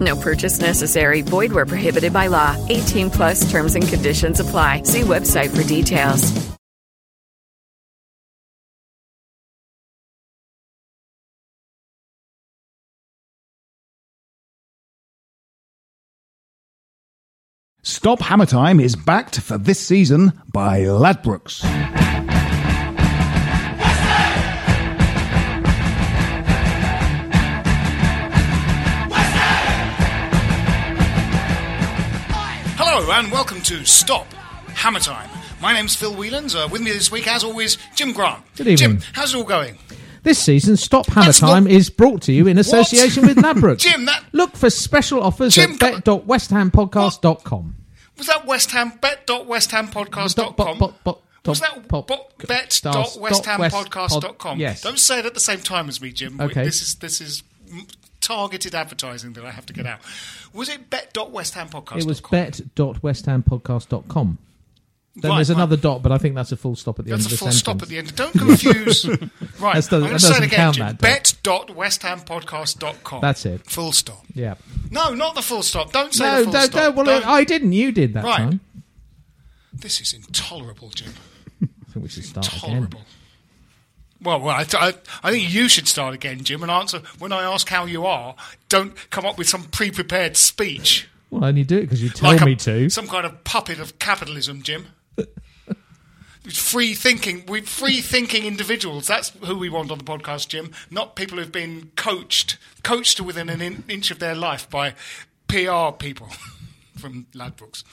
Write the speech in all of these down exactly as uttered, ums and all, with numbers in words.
No purchase necessary. Void where prohibited by law. eighteen plus terms and conditions apply. See website for details. Stop Hammer Time is backed for this season by Ladbrokes. Hello and welcome to Stop Hammer Time. My name's Phil Whelans. Uh, with me this week, as always, Jim Grant. Good evening. Jim, how's it all going? This season, Stop Hammer That's Time not... is brought to you in association what? with Ladbrokes. Jim, that... Look for special offers Jim, at bet dot west ham podcast dot com. Was that West Ham? bet dot west ham podcast dot com? Bo- bo- bo- Was that bo- bet dot west ham podcast dot com? Yes. Don't say it at the same time as me, Jim. Okay. This is... This is targeted advertising that I have to get out. Was it bet dot west ham podcast dot com? It was bet dot west ham podcast dot com. Then right, there's right. another dot, but I think that's a full stop at the that's end of the sentence. That's a full stop at the end. Don't confuse. Right, that's the, I'm going to say it again, Jim. bet dot west ham podcast dot com. That's it. Full stop. Yeah. No, not the full stop. Don't say no, the full don't, stop. No, well, don't. I didn't. You did that right. time. This is intolerable, Jim. I think we should start intolerable. again. Well, well I, I, I think you should start again, Jim, and answer. When I ask how you are, don't come up with some pre-prepared speech. Well, I only do it because you tell like a, me to. Some kind of puppet of capitalism, Jim. Free thinking, we free thinking individuals. That's who we want on the podcast, Jim. Not people who've been coached, coached to within an in, inch of their life by P R people from Ladbrokes.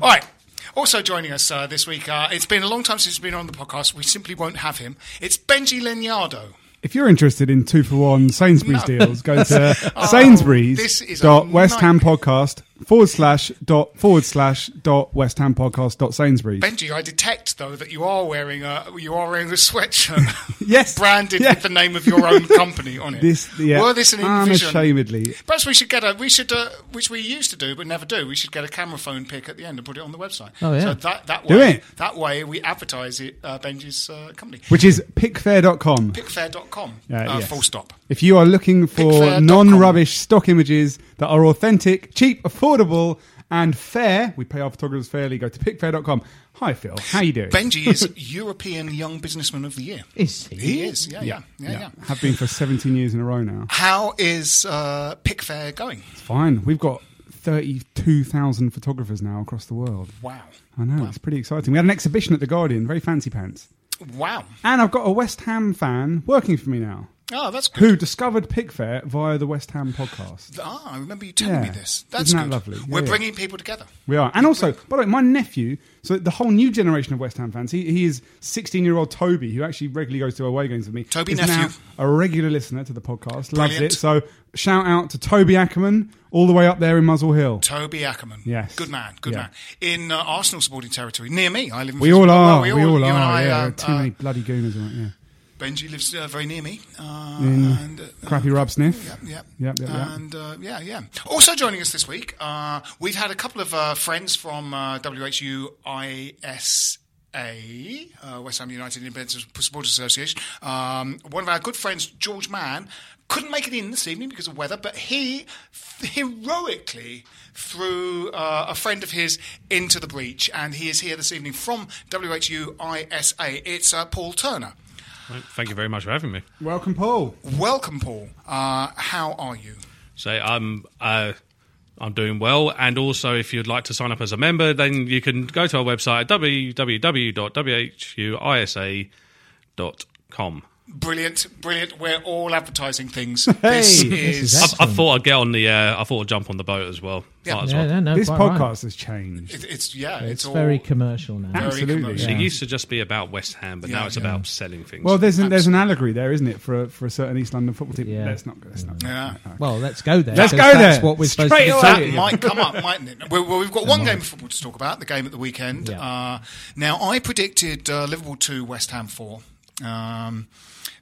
All right. Also joining us uh, this week, uh, it's been a long time since he's been on the podcast. We simply won't have him. It's Benji Legnardo. If you're interested in two for one Sainsbury's no. deals, go to oh, Sainsbury's dot West Ham podcast forward slash dot forward slash dot West Ham podcast dot Sainsbury's. Benji, I detect though that you are wearing a you are wearing a sweatshirt, yes, branded yeah. with the name of your own company on it. This, yeah. Were this an invitation? Unashamedly. Perhaps we should get a we should uh, which we used to do but never do. We should get a camera phone pic at the end and put it on the website. Oh yeah, so that that way do it. that way we advertise it, uh, Benji's uh, company, which is pickfair dot com. Pickfair dot com. Com, uh, uh, yes. Full stop. If you are looking for non-rubbish stock images that are authentic, cheap, affordable, and fair, we pay our photographers fairly. Go to pickfair dot com. Hi, Phil. How you doing? Benji is European Young Businessman of the Year. Is he? He is. Yeah, yeah, yeah, yeah. yeah. Have been for seventeen years in a row now. How is uh, Pickfair going? It's fine. We've got thirty-two thousand photographers now across the world. Wow. I know. Wow. It's pretty exciting. We had an exhibition at The Guardian. Very fancy pants. Wow. And I've got a West Ham fan working for me now. Oh, that's good. Who discovered Pickfair via the West Ham podcast. Ah, I remember you telling yeah. me this. That's Isn't that good. lovely? Yeah, We're yeah. bringing people together. We are. And also, by the way, my nephew, so the whole new generation of West Ham fans, he, he is sixteen-year-old Toby, who actually regularly goes to away games with me. Toby, is nephew. Now a regular listener to the podcast. Brilliant. Loves it. So shout out to Toby Ackerman, all the way up there in Muswell Hill. Toby Ackerman. Yes. Good man, good yeah. man. In uh, Arsenal supporting territory, near me. I live in We Fitchburg. all are. Well, we, we all, all are. You and I, yeah. uh, Too uh, many bloody gooners, aren't you? Yeah. Benji lives uh, very near me. Uh, mm. and, uh, Crappy Rob Sniff. Yep, yep. Yep, yep, yep. And uh, yeah, yeah. Also joining us this week, uh, we've had a couple of uh, friends from uh, W H U I S. A uh, West Ham United Independent Support Association. Um, one of our good friends, George Mann, couldn't make it in this evening because of weather, but he th- heroically threw uh, a friend of his into the breach, and he is here this evening from W H U I S A. It's uh, Paul Turner. Right. Thank you very much for having me. Welcome, Paul. Welcome, Paul. Uh, how are you? So I'm... Um, uh I'm doing well, and also if you'd like to sign up as a member, then you can go to our website at w w w dot w h u i s a dot com. Brilliant, brilliant. We're all advertising things. Hey, this is... This is I, I thought I'd get on the... Uh, I thought I'd jump on the boat as well. Yeah. Might as well. Yeah, no, no, this podcast right. has changed. It, it's yeah, It's, it's all very commercial now. Absolutely. Very commercial. Yeah. It used to just be about West Ham, but yeah, now it's yeah. about selling things. Well, there's an, there's an allegory there, isn't it, for a, for a certain East London football team? Yeah. Let's not, let's not yeah. go there. Well, let's go there. Let's go that's there. That's what we're Straight supposed to do. That might come up, mightn't it? Well, we've got one game of football to talk about, the game at the weekend. Yeah. Uh, now, I predicted uh, Liverpool two, West Ham four. Um,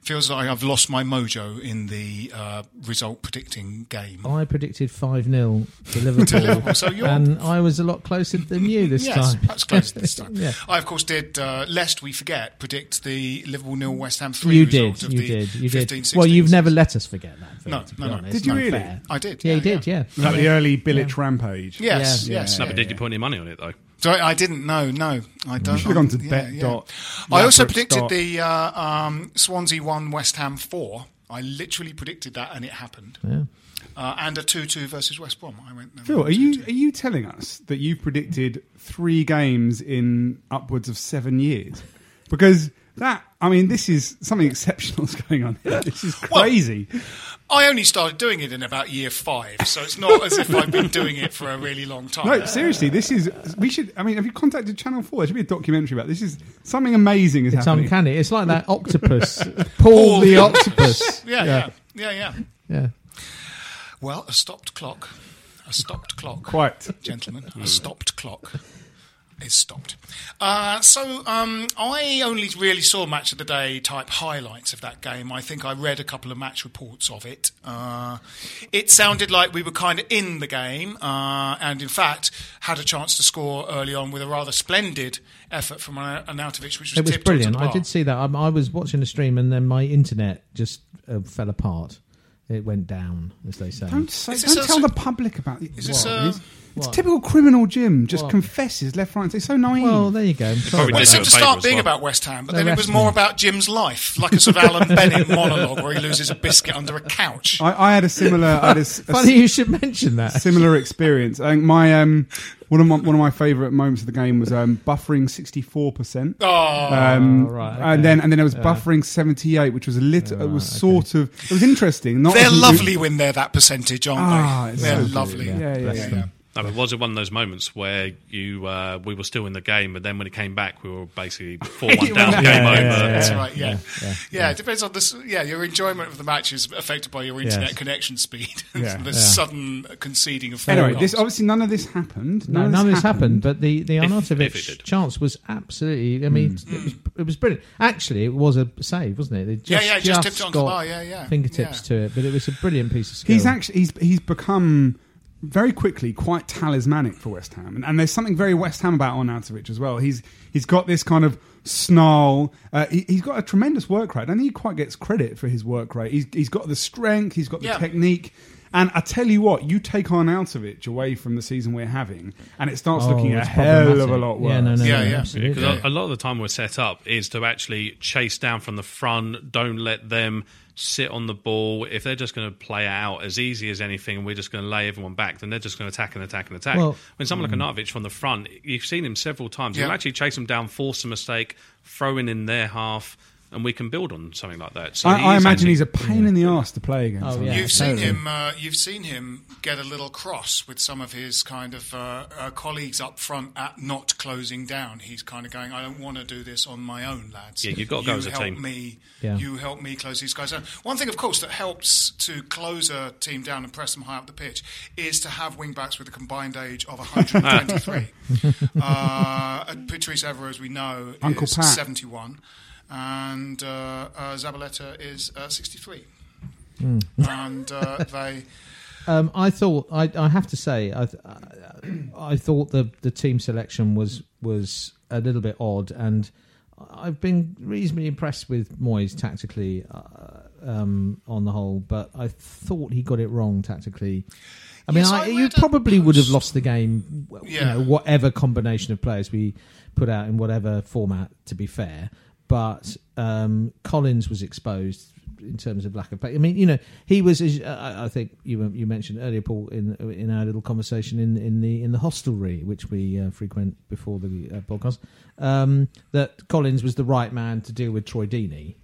feels like I've lost my mojo in the uh, result predicting game. I predicted five nil to Liverpool, to Liverpool so you're... and I was a lot closer than you this yes, time. Yes, I was closer this time. yeah. I, of course, did, uh, lest we forget, predict the Liverpool nil West Ham three you result did, of you the did, you fifteen sixteen did. Well, you've never let us forget that. Thing, no, to be no, no. Honest. Did you really? Fair. I did. Yeah, yeah you yeah. did, yeah. Was that the early Bilic yeah. rampage? Yes, yeah. yes. Yeah, no, yeah, but did yeah. you put any money on it, though? So I didn't. No, no, I don't. You should have gone to yeah, bet. Yeah. Dot, I also predicted dot. the uh, um, Swansea one, West Ham four. I literally predicted that, and it happened. Yeah. Uh, and a two-two versus West Brom. I went. Phil, went are you are you telling us that you predicted three games in upwards of seven years? Because that, I mean, this is something exceptional that's going on here. This is crazy. Well, I only started doing it in about year five, so it's not as if I've been doing it for a really long time. No, seriously, this is... We should... I mean, have you contacted Channel four? There should be a documentary about this. This is... Something amazing is it's happening. It's uncanny. It's like that octopus. Paul the octopus. yeah, yeah, yeah, yeah, yeah. Yeah. Well, a stopped clock. A stopped clock. Quite. Gentlemen, a stopped clock. It's stopped. Uh, so um, I only really saw match of the day type highlights of that game. I think I read a couple of match reports of it. Uh, it sounded like we were kind of in the game uh, and, in fact, had a chance to score early on with a rather splendid effort from Arnautović, which was, it was tipped brilliant. Onto the bar. I did see that. Um, I was watching the stream and then my internet just uh, fell apart. It went down, as they say. Don't, say, don't tell the public about it. Is this a... It's what? Typical criminal Jim, just what? Confesses left, right, and they're so naive. Well, there you go. Well, it seemed to start being well. about West Ham, but no, then it was more me. about Jim's life, like a sort of Alan Bennett monologue where he loses a biscuit under a couch. I, I had a similar... I had a, a Funny you should mention that. Similar experience. I think my... Um, One of my one of my favourite moments of the game was um, buffering sixty four percent. Oh, um, right. Okay. And then and then it was yeah. buffering seventy eight, which was a little. Yeah, right, it was okay. sort of. It was interesting. Not they're lovely do... when they're that percentage, aren't ah, they? They're so lovely. Good, yeah, yeah, yeah. yeah, yeah. No, but was it one of those moments where you uh, we were still in the game, but then when it came back, we were basically four one down, yeah, game yeah, over. Yeah, That's yeah, right. Yeah. Yeah, yeah, yeah, yeah. It depends on this. Yeah, your enjoyment of the match is affected by your internet yes. connection speed. Yeah, the yeah. sudden conceding of. Anyway, goals. This obviously none of this happened. None, no, of, this none of this happened. But the the Arnautović chance was absolutely. I mean, mm. it was it was brilliant. Actually, it was a save, wasn't it? They just, yeah, yeah, just, just tipped on the bar. Yeah, yeah. Fingertips yeah. to it, but it was a brilliant piece of skill. He's actually he's he's become. Very quickly, quite talismanic for West Ham, and, and there's something very West Ham about Arnautović as well. He's he's got this kind of snarl. Uh, he, he's got a tremendous work rate. I don't think he quite gets credit for his work rate. He's he's got the strength. He's got the yeah. technique. And I tell you what, you take Arnautović away from the season we're having, and it starts oh, looking a hell of a lot worse. Yeah, no, no, yeah, no, yeah. Absolutely. Because a lot of the time we're set up is to actually chase down from the front. Don't let them sit on the ball. If they're just going to play out as easy as anything, and we're just going to lay everyone back, then they're just going to attack and attack and attack. Well, when someone mm. like Arnautović from the front, you've seen him several times. Yeah. He'll actually chase them down, force a mistake, throw in in their half. And we can build on something like that. So I, I imagine actually, he's a pain yeah. in the arse to play against. Oh, yeah, you've totally. seen him. Uh, you've seen him get a little cross with some of his kind of uh, uh, colleagues up front at not closing down. He's kind of going, "I don't want to do this on my own, lads. Yeah, you've got to go you as a help team. Me, yeah. You help me close these guys down." One thing, of course, that helps to close a team down and press them high up the pitch is to have wing backs with a combined age of one hundred twenty-three. uh, Patrice Evra, as we know, Uncle is Pat. seventy-one. and uh, uh, Zabaleta is uh, sixty-three. Mm. And uh, they... Um, I thought, I, I have to say, I, th- I thought the, the team selection was was a little bit odd, and I've been reasonably impressed with Moyes tactically uh, um, on the whole, but I thought he got it wrong tactically. I mean, yes, I, I you probably would have lost the game, yeah. you know, whatever combination of players we put out in whatever format, to be fair, but um, Collins was exposed in terms of lack of play. I mean, you know, he was. Uh, I think you you mentioned earlier, Paul, in in our little conversation in, in the in the hostelry which we uh, frequent before the uh, podcast, um, that Collins was the right man to deal with Troy Deeney,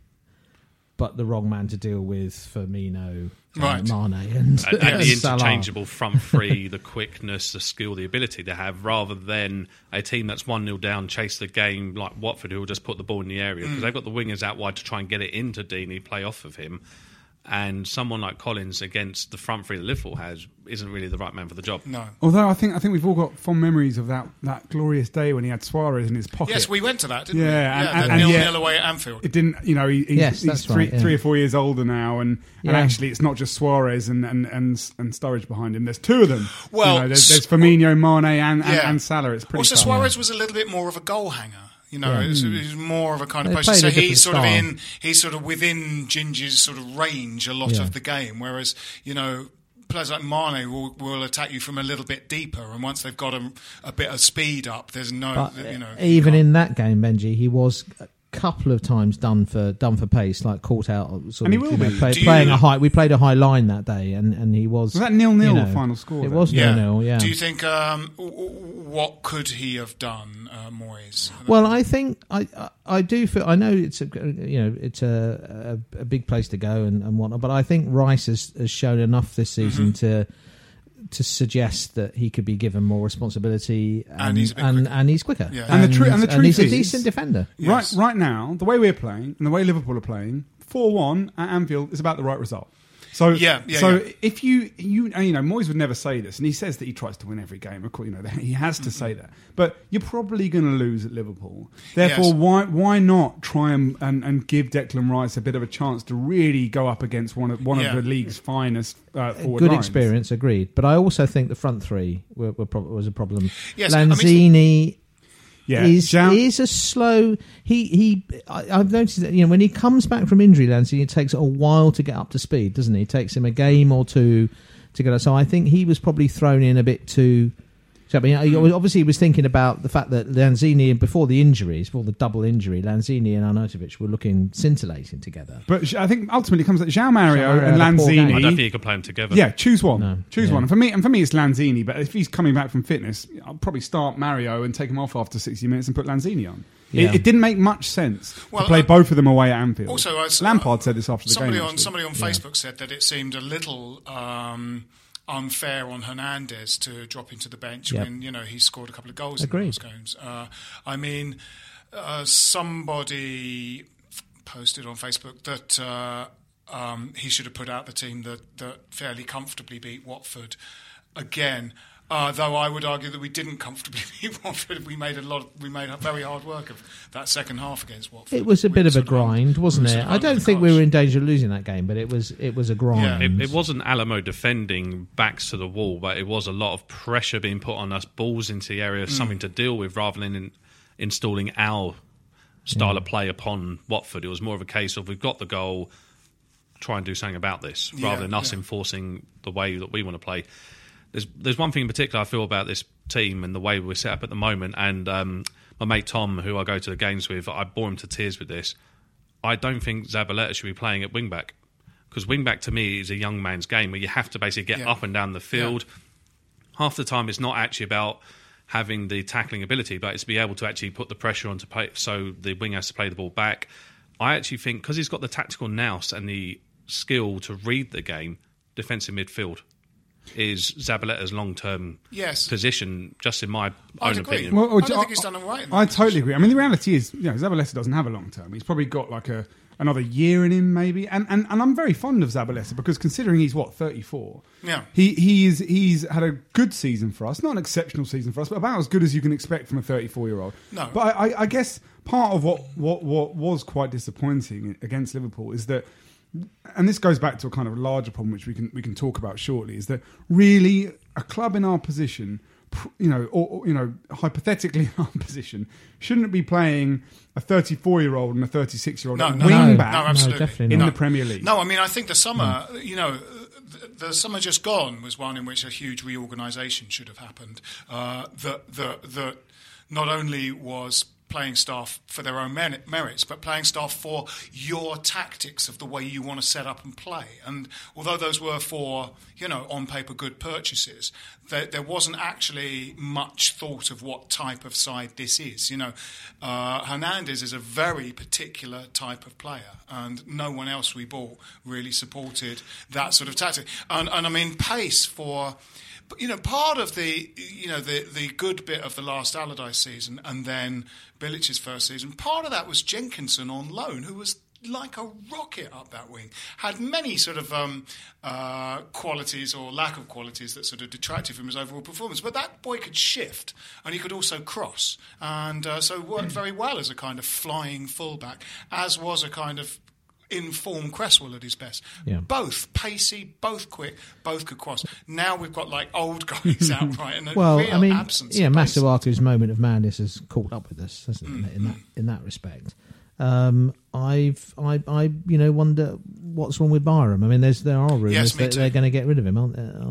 but the wrong man to deal with Firmino, right. uh, Mane, and, and, and the interchangeable front three, the quickness, the skill, the ability they have, rather than a team that's one nil down, chase the game like Watford, who will just put the ball in the area, because mm. they've got the wingers out wide to try and get it into Deeney, play off of him. And someone like Collins against the front three that Liverpool has isn't really the right man for the job. No. Although I think I think we've all got fond memories of that, that glorious day when he had Suarez in his pocket. Yes, we went to that, didn't yeah, we? Yeah, and, and, the nil-nil yeah, away at Anfield. It didn't. You know, he, he's, yes, he's three, right, yeah. three or four years older now, and, yeah. and actually it's not just Suarez and, and, and, and Sturridge behind him. There's two of them. Well, you know, there's, there's Firmino, Mane, and, yeah. and, and Salah. It's pretty. Also, fun. Suarez was a little bit more of a goal hanger. You know, yeah. it was more of a kind of post. So he's sort style. of in, he's sort of within Ginger's sort of range a lot yeah. of the game. Whereas, you know, players like Mane will, will attack you from a little bit deeper. And once they've got a, a bit of speed up, there's no, but you know. Even in that game, Benji, he was a couple of times done for done for pace, like caught out. Sort and of, he will be know, play, playing you, a high. We played a high line that day, and, and he was. Was that nil-nil you know, final score? It then? was nil-nil. Yeah. yeah. Do you think um, what could he have done? Uh, Moyes. Well, I think I, I, I do feel I know it's a you know it's a, a, a big place to go and, and whatnot, but I think Rice has, has shown enough this season mm-hmm. to to suggest that he could be given more responsibility and and he's, a bit and, and he's quicker yeah. and, and the tr- and the truth and he's is, a decent defender. Yes. Right, right now the way we're playing and the way Liverpool are playing, four one at Anfield is about the right result. So, yeah, yeah, so yeah. if you, you, you know, Moyes would never say this, and he says that he tries to win every game. Of course, you know, he has to mm-hmm. say that. But you're probably going to lose at Liverpool. Therefore, yes. why why not try and, and, and give Declan Rice a bit of a chance to really go up against one of one yeah. of the league's finest uh, forward Good lines. Experience, agreed. But I also think the front three were, were pro- was a problem. Yes, Lanzini... I mean, Yeah, is, Jam- is a slow. He he. I, I've noticed that you know when he comes back from injury, Lanzini, it takes a while to get up to speed, doesn't he? It takes him a game or two to get up. So I think he was probably thrown in a bit too. So, I mean, obviously, he was thinking about the fact that Lanzini, before the injuries, before the double injury, Lanzini and Arnautović were looking scintillating together. But I think ultimately it comes that João Mario and Lanzini. I don't think you could play them together. Yeah, choose one. No. Choose yeah. one. And for me, and for me, it's Lanzini. But if he's coming back from fitness, I'll probably start Mario and take him off after sixty minutes and put Lanzini on. Yeah. It, it didn't make much sense well, to play uh, both of them away at Anfield. Also, uh, Lampard said this after the somebody game. On, somebody on Facebook yeah. said that it seemed a little. Um, unfair on Hernandez to drop into the bench yep. when, you know, he scored a couple of goals Agreed. in those games. Uh, I mean, uh, somebody posted on Facebook that uh, um, he should have put out the team that, that fairly comfortably beat Watford again. Uh, though I would argue that we didn't comfortably beat Watford. We made a lot. Of, we made a very hard work of that second half against Watford. It was a bit of a grind, wasn't it? I don't think we were in danger of losing that game, but it was it was a grind. Yeah. It, it wasn't Alamo defending backs to the wall, but it was a lot of pressure being put on us, balls into the area, mm. something to deal with, rather than in, installing our style yeah. of play upon Watford. It was more of a case of we've got the goal, try and do something about this, rather yeah, than us yeah. enforcing the way that we want to play. There's there's one thing in particular I feel about this team and the way we're set up at the moment, and um, my mate Tom, who I go to the games with, I bore him to tears with this. I don't think Zabaleta should be playing at wing-back, because wing-back to me is a young man's game where you have to basically get yeah. up and down the field. Yeah. Half the time it's not actually about having the tackling ability, but it's to be able to actually put the pressure on to play, so the wing has to play the ball back. I actually think, because he's got the tactical nous and the skill to read the game, defensive midfield is Zabaleta's long-term yes. position, just in my I'd own agree. opinion. Well, I don't I, think he's done all right. I, I totally agree. I mean, the reality is, you know, Zabaleta doesn't have a long-term. He's probably got like a another year in him, maybe. And and, and I'm very fond of Zabaleta because considering he's, what, thirty-four? Yeah. He, he is, he's had a good season for us. Not an exceptional season for us, but about as good as you can expect from a thirty-four-year-old. No. But I, I, I guess part of what, what, what was quite disappointing against Liverpool is that, and this goes back to a kind of larger problem which we can we can talk about shortly, is that really a club in our position, you know, or, or you know, hypothetically in our position, shouldn't be playing a thirty-four-year-old and a thirty-six-year-old no, no, wing no, back no, absolutely. in no. the Premier League. No, I mean, I think the summer, mm. you know, the, the summer just gone was one in which a huge reorganisation should have happened. Uh, that that that not only was playing staff for their own merits, but playing staff for your tactics of the way you want to set up and play. And although those were for, you know, on paper good purchases, there, there wasn't actually much thought of what type of side this is. You know, uh, Hernandez is a very particular type of player, and no one else we bought really supported that sort of tactic. And, and I mean, pace for... You know, part of the you know the, the good bit of the last Allardyce season and then Bilic's first season, part of that was Jenkinson on loan, who was like a rocket up that wing. Had many sort of um, uh, qualities or lack of qualities that sort of detracted from his overall performance. But that boy could shift and he could also cross. And uh, so worked very well as a kind of flying fullback, as was a kind of in-form Cresswell at his best. Yeah. Both pacey, both quick, both could cross. Now we've got like old guys outright and a well, real I mean, absence. Yeah, Masuaku's moment of madness has caught up with us, hasn't it? Mm-hmm. In that in that respect, um, I've I I you know wonder what's wrong with Byram. I mean, there's there are rumours yes, that they're going to get rid of him, aren't there?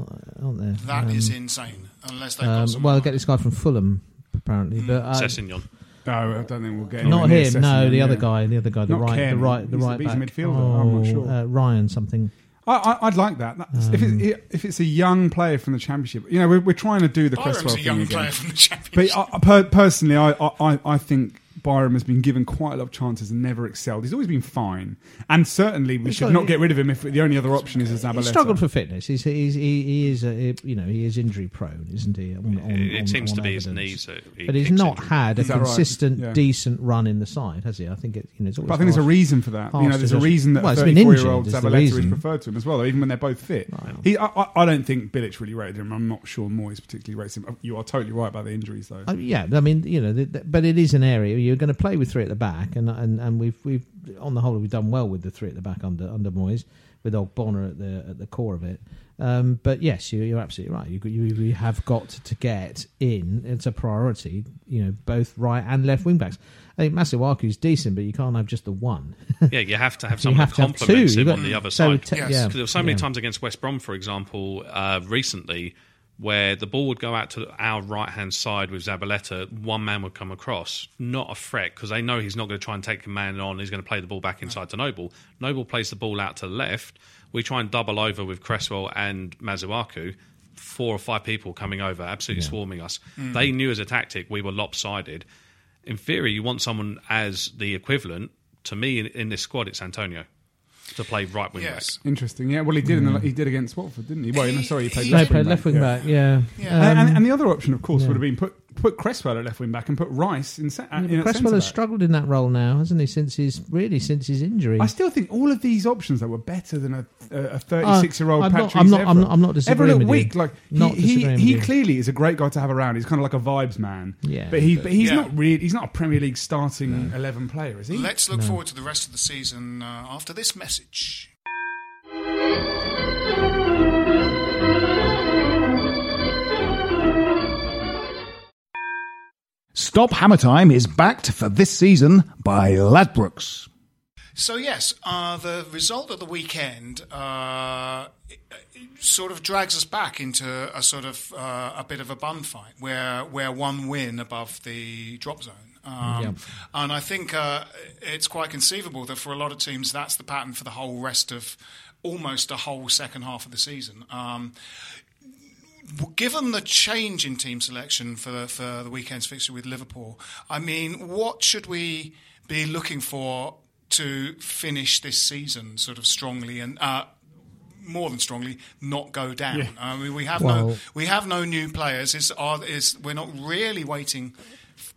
Aren't there? That um, is insane. Unless they um, well, they'll get this guy from Fulham apparently, mm. but. Uh, Sessignon. No, I don't think we'll get him. Not him. No, the other guy, the other guy, the right, the right, the right back midfielder. Oh, I'm not sure. Uh, Ryan something. I, I, I'd like that. Um, if it's if it's a young player from the Championship, you know, we're, we're trying to do the Cresswell thing again. Byram's a young player from the Championship. But I, per, personally, I, I, I think Byram has been given quite a lot of chances and never excelled. He's always been fine, and certainly we he's should got, not get rid of him if the only other option is Zabaleta. He struggled for fitness. He's, he's, he, he is, a, you know, he is injury prone, isn't he? On, on, it on, seems on to be evidence. His knees, so he but he's not injury. Had a consistent, right? yeah. decent run in the side, has he? I think it, you know, it's. Always but I think there's a reason for that. You know, there's a reason that well, a thirty-four-year-old Zabaleta is preferred to him as well, though, even when they're both fit. Right. He, I, I, I don't think Bilic really rated him. I'm not sure Moyes particularly rates him. You are totally right about the injuries, though. Uh, yeah, I mean, you know, the, the, but it is an area you. We're going to play with three at the back, and and, and we've we've on the whole we've done well with the three at the back under under Moyes, with old Bonner at the at the core of it. Um, but yes, you, you're absolutely right. You, you you have got to get in. It's a priority, you know, both right and left wing backs. I think Masuaku's decent, but you can't have just the one. Yeah, you have to have someone who complements him on the other so side. T- yes. yeah. Because there were so many yeah. times against West Brom, for example, uh, recently, where the ball would go out to our right-hand side with Zabaleta, one man would come across, not a threat, because they know he's not going to try and take a man on, he's going to play the ball back inside to Noble. Noble plays the ball out to the left. We try and double over with Cresswell and Masuaku, four or five people coming over, absolutely yeah. swarming us. Mm. They knew as a tactic we were lopsided. In theory, you want someone as the equivalent. To me, in, in this squad, it's Antonio. To play right wing yes. back, interesting. Yeah, well, he did. Mm. In the, he did against Watford, didn't he? Well, he, no, sorry, he played, he left, played wing left wing back. back yeah, yeah. Um, and, and, and the other option, of course, yeah. would have been put put Cresswell at left wing back and put Rice in. Sa- yeah, in Cresswell has back. struggled in that role now, hasn't he? Since his really since his injury, I still think all of these options though were better than a a thirty-six-year-old. Uh, Patrick I'm, I'm, I'm not. I'm not disagreeing Everett with weak, you. Like not he he, he clearly is a great guy to have around. He's kind of like a vibes man. Yeah, but he but, but he's yeah. not really. He's not a Premier League starting no. eleven player, is he? Let's look no. forward to the rest of the season uh, after this message. Stop Hammer Time is backed for this season by Ladbrokes. So yes, uh, the result of the weekend uh, it, it sort of drags us back into a sort of uh, a bit of a bun fight, where where one win above the drop zone. Um, yeah. And I think uh, it's quite conceivable that for a lot of teams that's the pattern for the whole rest of almost the whole second half of the season. Um, given the change in team selection for, for the weekend's fixture with Liverpool, I mean, what should we be looking for to finish this season sort of strongly and uh, more than strongly not go down? Yeah. I mean, we have well. no we have no new players. It's, are, it's, we're not really waiting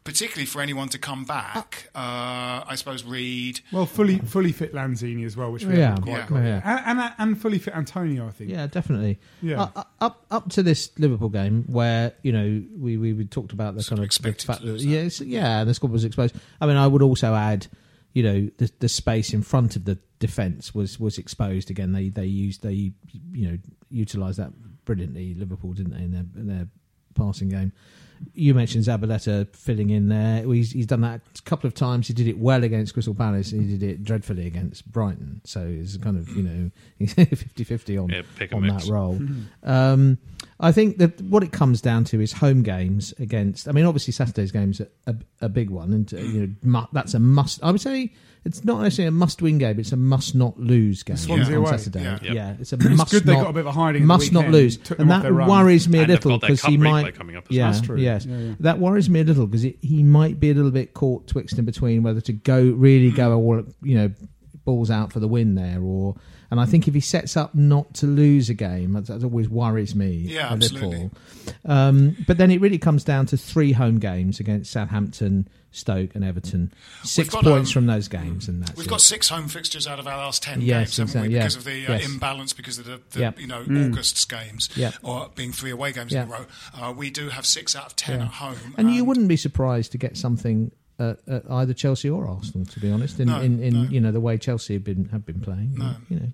particularly for anyone to come back, uh, I suppose Reed. Well, fully fully fit Lanzini as well, which we yeah. haven't quite yeah. got. Yeah. And, and, and fully fit Antonio, I think. Yeah, definitely. Yeah. Uh, up up to this Liverpool game where, you know, we, we, we talked about the sort kind of... expected fact that, yeah, yeah, the squad was exposed. I mean, I would also add, you know, the, the space in front of the defence was, was exposed again. They they used, they, you know, utilised that brilliantly, Liverpool, didn't they, in their, in their passing game. You mentioned Zabaleta filling in there. He's, he's done that a couple of times. He did it well against Crystal Palace. He did it dreadfully against Brighton. So it's kind of, you know, fifty-fifty on, yeah, on that role. um, I think that what it comes down to is home games against... I mean, obviously Saturday's game's a, a, a big one. And, uh, you know, that's a must... I would say it's not necessarily a must-win game, but it's a must-not-lose game yeah. on Saturday. Yeah, yeah. yeah it's a must-not-lose. It's good not, they got a bit of a hiding must-not-lose. And that worries me a and little because he might... Coming up as yeah, well. That's true. Yeah. Yes. Yeah, yeah. That worries me a little because he might be a little bit caught twixt and between whether to go really go all you know balls out for the win there or and I think if he sets up not to lose a game that, that always worries me yeah, a absolutely. little. Um, but then it really comes down to three home games against Southampton, Stoke and Everton. Six got, points um, from those games and that's We've it. got six home fixtures out of our last ten yes, games, haven't exactly, we? Because yeah. of the uh, yes. imbalance, because of the, the yep. you know mm. August's games, yep. or being three away games yep. in a row. Uh, we do have six out of ten yeah. at home. And, and you wouldn't be surprised to get something at, at either Chelsea or Arsenal, to be honest, in, no, in, in no. you know the way Chelsea have been, have been playing. No. You know,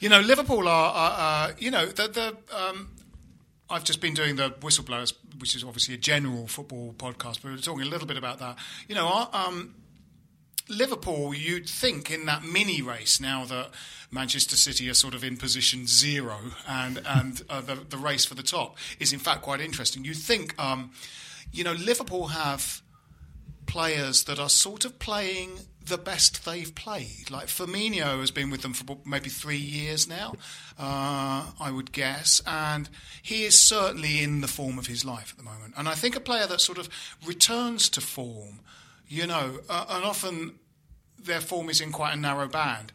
you know Liverpool are, are uh, you know, the... the um, I've just been doing the Whistleblowers, which is obviously a general football podcast, but we were talking a little bit about that. You know, our, um, Liverpool, you'd think in that mini race now that Manchester City are sort of in position zero and, and uh, the, the race for the top is in fact quite interesting. You'd think, um, you know, Liverpool have players that are sort of playing the best they've played. Like Firmino has been with them for maybe three years now, uh, I would guess, and he is certainly in the form of his life at the moment. And I think a player that sort of returns to form, you know, uh, and often their form is in quite a narrow band.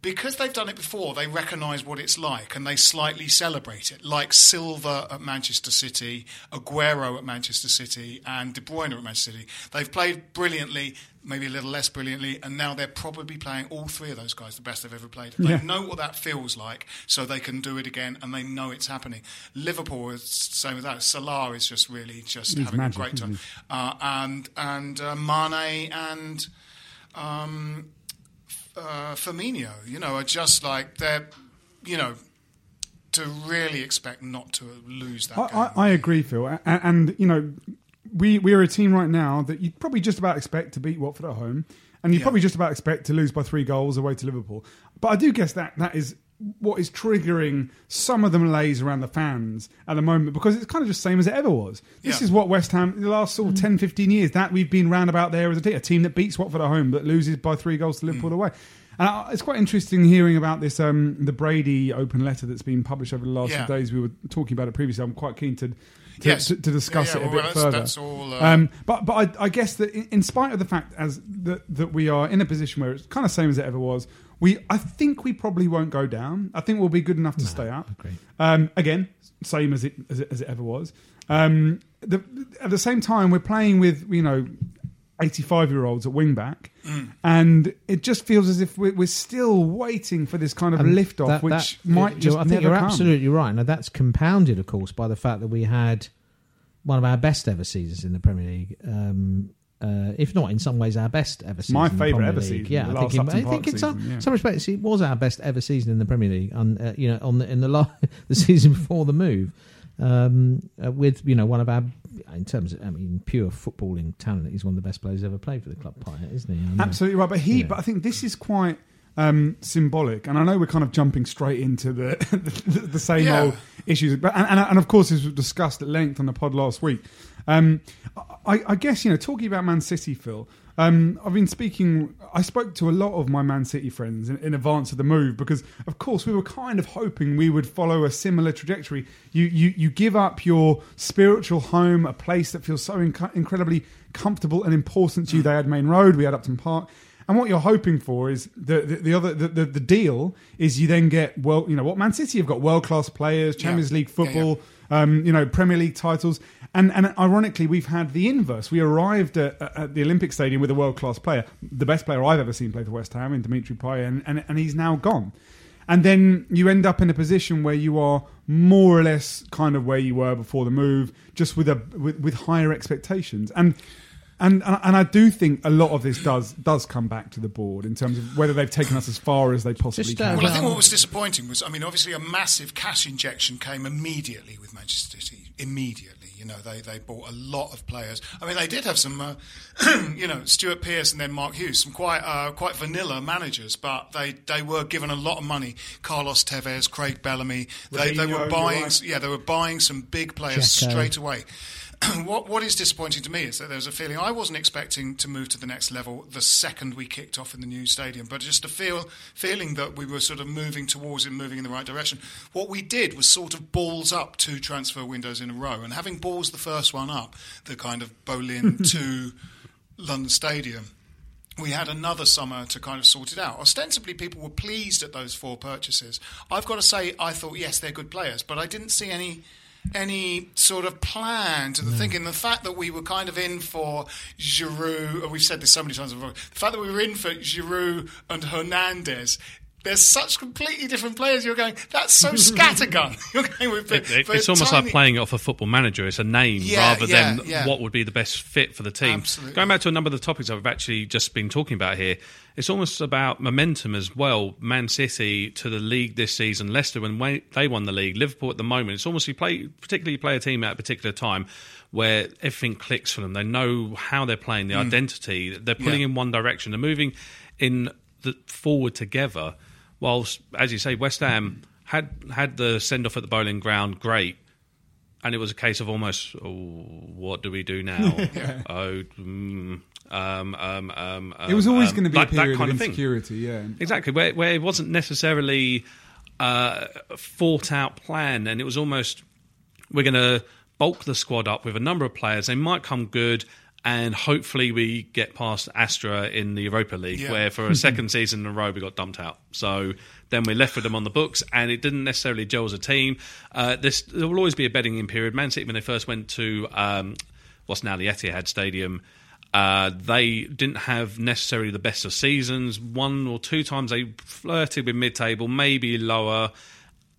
Because they've done it before, they recognise what it's like and they slightly celebrate it, like Silva at Manchester City, Aguero at Manchester City and De Bruyne at Manchester City. They've played brilliantly, maybe a little less brilliantly, and now they're probably playing all three of those guys the best they've ever played. They yeah. know what that feels like, so they can do it again and they know it's happening. Liverpool is the same with that. Salah is just really just it's having magic, a great time. Uh, and and uh, Mane and... Um, Uh, Firmino, you know, are just like they're, you know, to really expect not to lose that I, game. I, I agree, Phil. And, and, you know, we, we're a team right now that you'd probably just about expect to beat Watford at home and you yeah. probably just about expect to lose by three goals away to Liverpool. But I do guess that that is what is triggering some of the malaise around the fans at the moment because it's kind of just the same as it ever was. This yeah. is what West Ham, the last sort of ten, fifteen years, that we've been round about there as a team, a team that beats Watford at home but loses by three goals to Liverpool mm. away. And it's quite interesting hearing about this, um, the Brady open letter that's been published over the last yeah. few days. We were talking about it previously. I'm quite keen to... To, yes. to, to discuss yeah, yeah, it a well, bit that's, further. That's all, uh... um, but but I, I guess that in spite of the fact as the, that we are in a position where it's kind of same as it ever was, we I think we probably won't go down. I think we'll be good enough to no, stay up. Um, again, same as it as it, as it ever was. Um, the, at the same time, we're playing with you know eighty-five-year-olds at wing back, mm. and it just feels as if we're, we're still waiting for this kind of and lift off, which that, might just I think never you're come. Absolutely right. Now that's compounded, of course, by the fact that we had one of our best ever seasons in the Premier League. Um, uh, if not, in some ways, our best ever season. My favourite ever season. Yeah, I think, in, I think in some, yeah. some respects, it was our best ever season in the Premier League. On uh, you know, on the, in the la- the season before the move. Um, uh, with you know one of our in terms of I mean pure footballing talent, he's one of the best players ever played for the club, Pyatt, isn't he? Absolutely right, but he, yeah. but I think this is quite um, symbolic, and I know we're kind of jumping straight into the the, the same yeah. old issues, but and, and, and of course as we discussed at length on the pod last week, um, I, I guess you know talking about Man City, Phil. Um, I've been speaking, I spoke to a lot of my Man City friends in, in advance of the move because, of course, we were kind of hoping we would follow a similar trajectory. You you, you give up your spiritual home, a place that feels so inc- incredibly comfortable and important to you. They had Main Road, we had Upton Park. And what you're hoping for is the the, the other the, the, the deal is you then get, well, you know what, Man City have got world class players, Champions yeah. League football, yeah, yeah. Um, you know, Premier League titles, and and ironically we've had the inverse. We arrived at, at the Olympic Stadium with a world class player, the best player I've ever seen play for West Ham in Dimitri Payet, and, and and he's now gone. And then you end up in a position where you are more or less kind of where you were before the move, just with a with, with higher expectations. And and and I do think a lot of this does does come back to the board in terms of whether they've taken us as far as they possibly just, uh, can. Well, I think what was disappointing was, I mean, obviously a massive cash injection came immediately with Manchester City. Immediately, you know, they they bought a lot of players. I mean, they did have some, uh, you know, Stuart Pearce and then Mark Hughes, some quite uh, quite vanilla managers, but they, they were given a lot of money. Carlos Tevez, Craig Bellamy, they they were buying, right. yeah, they were buying some big players Jacko. straight away. What what is disappointing to me is that there's a feeling I wasn't expecting to move to the next level the second we kicked off in the new stadium, but just a feel feeling that we were sort of moving towards and moving in the right direction. What we did was sort of balls up two transfer windows in a row, and having balls the first one up, the kind of Bolin to London Stadium, we had another summer to kind of sort it out. Ostensibly, people were pleased at those four purchases. I've got to say, I thought, yes, they're good players, but I didn't see any... any sort of plan to the no. thinking. The fact that we were kind of in for Giroud, we've said this so many times before, the fact that we were in for Giroud and Hernandez, they're such completely different players. You're going, that's so scattergun. You're going with it, it, it's almost tiny... like playing it off a football manager. It's a name yeah, rather yeah, than yeah. what would be the best fit for the team. Absolutely. Going back to a number of the topics I've actually just been talking about here, it's almost about momentum as well. Man City to the league this season, Leicester when they won the league, Liverpool at the moment. It's almost you play, particularly you play a team at a particular time where everything clicks for them. They know how they're playing, the mm. identity. They're pulling yeah. in one direction. They're moving in the forward together. Whilst, as you say, West Ham had had the send-off at the Bowling Ground, great. And it was a case of almost, oh, what do we do now? yeah. Oh, mm, um, um, um, It was always um, going to be that, a period kind of insecurity, thing. yeah. Exactly, where, where it wasn't necessarily uh, a thought-out plan, and it was almost, we're going to bulk the squad up with a number of players. They might come good, and hopefully we get past Astra in the Europa League, yeah. where for a second season in a row we got dumped out. So then we're left with them on the books, and it didn't necessarily gel as a team. Uh, this, there will always be a bedding-in period. Man City, when they first went to um, what's now the Etihad Stadium, uh, they didn't have necessarily the best of seasons. One or two times they flirted with mid-table, maybe lower,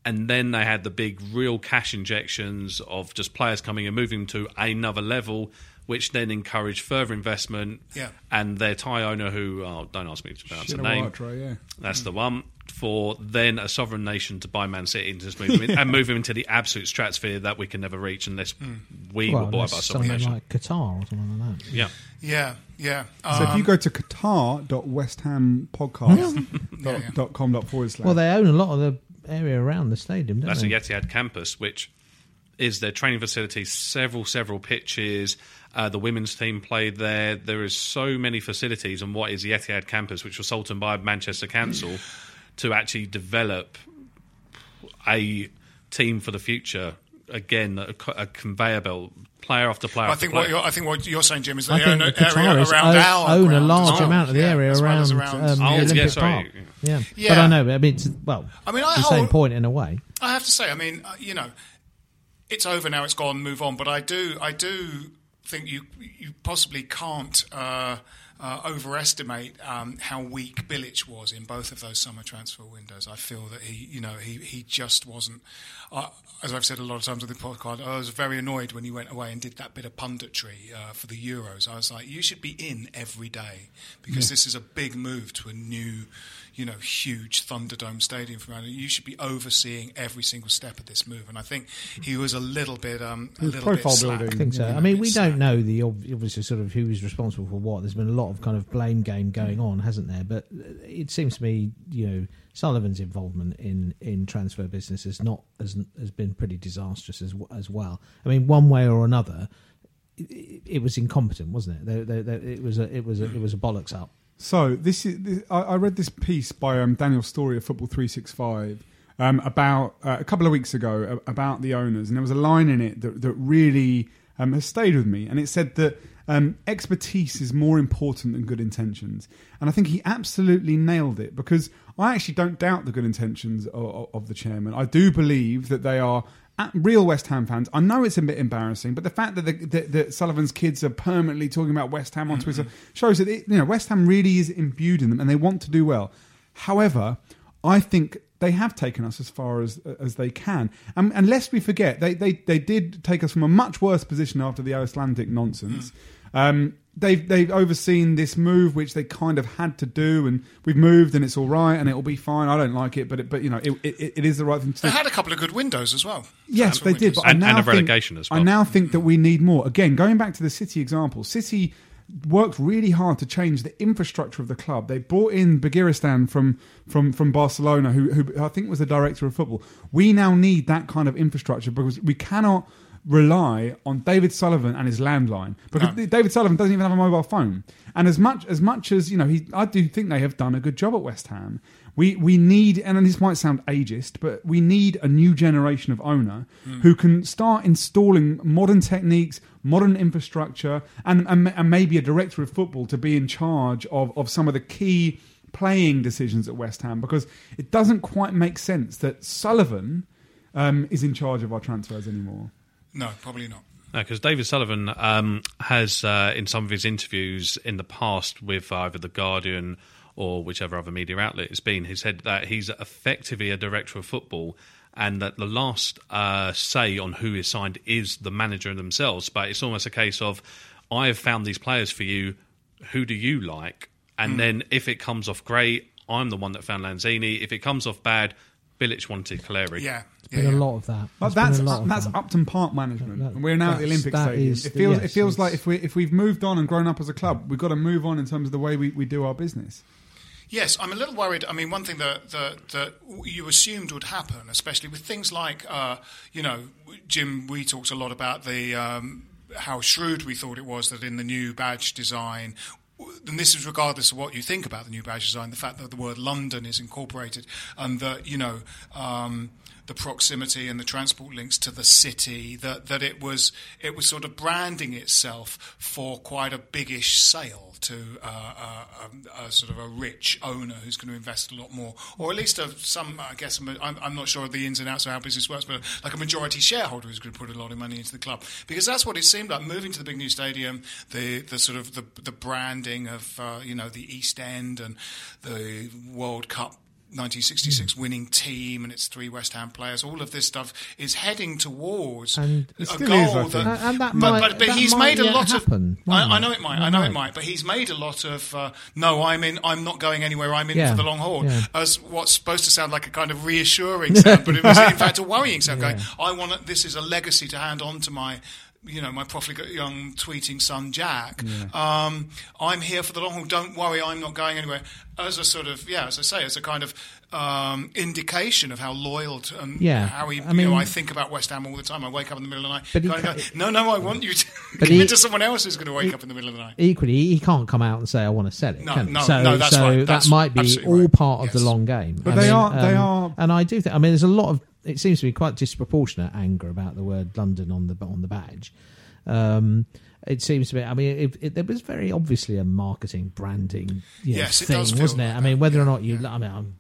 and then they had the big real cash injections of just players coming and moving to another level, which then encouraged further investment. Yeah. And their Thai owner, who, oh, don't ask me to pronounce the name, Watra, yeah. that's mm. the one, for then a sovereign nation to buy Man City and just move him in, and move him into the absolute stratosphere that we can never reach unless mm. we well, were bought by a sovereign nation. Like Qatar or something like that. Yeah. Yeah, yeah. Um, so if you go to qatar dot west ham podcast dot com forward slash. Well, they own a lot of the area around the stadium, don't that's they? That's the Etihad campus, which is their training facilities, several, several pitches. Uh, the women's team played there. There is so many facilities on what is the Etihad campus, which was sold to by Manchester Council, to actually develop a team for the future. Again, a, a conveyor belt, player after player. Well, I think player. what you're, I think what you're saying, Jim, is they own an area around our own ground. a large oh, amount of the yeah, area around, well around um, oh, the Olympic yeah, Park. Yeah. yeah, but I know. I mean, it's, well, I mean, I the hold, same point in a way. I have to say, I mean, you know, it's over now. It's gone. Move on. But I do, I do. think you you possibly can't uh, uh, overestimate um, how weak Bilic was in both of those summer transfer windows. I feel that he, you know, he, he just wasn't, uh, as I've said a lot of times on the podcast, I was very annoyed when he went away and did that bit of punditry uh, for the Euros. I was like, you should be in every day because yeah. this is a big move to a new, you know, huge Thunderdome stadium for Man. You should be overseeing every single step of this move. And I think he was a little bit, um, a little profile bit building. I think so. I mean, we don't know the obviously sort of who is responsible for what. There's been a lot of kind of blame game going on, hasn't there? But it seems to me, you know, Sullivan's involvement in, in transfer business has not has, has been pretty disastrous as as well. I mean, one way or another, it, it was incompetent, wasn't it? They, they, they, it was a it was a, it was a bollocks up. So this is. This, I, I read this piece by um, Daniel Story of Football three sixty-five um, about uh, a couple of weeks ago about the owners, and there was a line in it that, that really um, has stayed with me, and it said that Um, expertise is more important than good intentions. And I think he absolutely nailed it, because I actually don't doubt the good intentions of, of the chairman. I do believe that they are real West Ham fans. I know it's a bit embarrassing, but the fact that, the, that, that Sullivan's kids are permanently talking about West Ham on Twitter shows that it, you know, West Ham really is imbued in them and they want to do well. However, I think they have taken us as far as as they can. And, and lest we forget, they, they they did take us from a much worse position after the Icelandic nonsense. Um, they've, they've overseen this move, which they kind of had to do, and we've moved and it's all right and it'll be fine. I don't like it, but, it, but you know, it, it, it is the right thing to do. They had a couple of good windows as well. Yes, they did. But and, and a relegation think, as well. I now think that we need more. Again, going back to the City example, City worked really hard to change the infrastructure of the club. They brought in Begiristan from from from Barcelona, who, who I think was the director of football. We now need that kind of infrastructure, because we cannot rely on David Sullivan and his landline, because no. David Sullivan doesn't even have a mobile phone. And as much as much as you know, he, I do think they have done a good job at West Ham. We we need, and this might sound ageist, but we need a new generation of owner mm. who can start installing modern techniques, modern infrastructure, and, and and maybe a director of football to be in charge of of some of the key playing decisions at West Ham, because it doesn't quite make sense that Sullivan um, is in charge of our transfers anymore. No, probably not. No, because David Sullivan um, has, uh, in some of his interviews in the past with either The Guardian or whichever other media outlet it's been, he said that he's effectively a director of football, and that the last uh, say on who is signed is the manager themselves. But it's almost a case of, I have found these players for you, who do you like? And mm. then if it comes off great, I'm the one that found Lanzini. If it comes off bad, Bilic wanted Caleri. Yeah. Been yeah, a yeah. lot of that. But that's that's, that's that. Upton Park management, that, that, and we're now at the Olympic Stadium. Is, it feels yes, it feels like if we if we've moved on and grown up as a club, we've got to move on in terms of the way we, we do our business. Yes, I'm a little worried. I mean, one thing that that, that you assumed would happen, especially with things like uh, you know, Jim, we talked a lot about the um, how shrewd we thought it was that in the new badge design. And this is regardless of what you think about the new badge design, the fact that the word London is incorporated, and that, you know, um, the proximity and the transport links to the city, that, that it was it was sort of branding itself for quite a biggish sale to uh, a, a, a sort of a rich owner who's going to invest a lot more, or at least of some, I guess, I'm, I'm not sure of the ins and outs of how business works, but like a majority shareholder who's going to put a lot of money into the club, because that's what it seemed like moving to the big new stadium, the the sort of the, the branding of uh, you know, the East End and the World Cup nineteen sixty-six winning team and its three West Ham players. All of this stuff is heading towards and a goal. Is, that, and, and that might, but, but, but that he's might made a lot happen, of. I, I know it might. It I know might. it might. But he's made a lot of. Uh, no, I'm in. I'm not going anywhere. I'm in yeah. for the long haul. Yeah. As what's supposed to sound like a kind of reassuring sound, but it was in fact a worrying sound. Yeah. Going, I want. This is a legacy to hand on to my. You know, my profligate young tweeting son, Jack. Yeah. Um, I'm here for the long haul. Don't worry, I'm not going anywhere. As a sort of, yeah, as I say, as a kind of um, indication of how loyal to, and yeah. how he, I you mean, know, I think about West Ham all the time. I wake up in the middle of the night. Going, going, no, no, I want you to. Commit to someone else who's going to wake he, up in the middle of the night. Equally, he can't come out and say, I want to sell it. No, can no, so, no, that's so right. That's that might be all right. part of yes. the long game. But I they mean, are, um, they are. And I do think, I mean, there's a lot of. It seems to be quite disproportionate anger about the word London on the on the badge. Um, it seems to be. I mean, it, it, there was very obviously a marketing branding you know, yes, thing, it does feel wasn't it? Like I mean, whether yeah, or not you, yeah. I mean, I'm,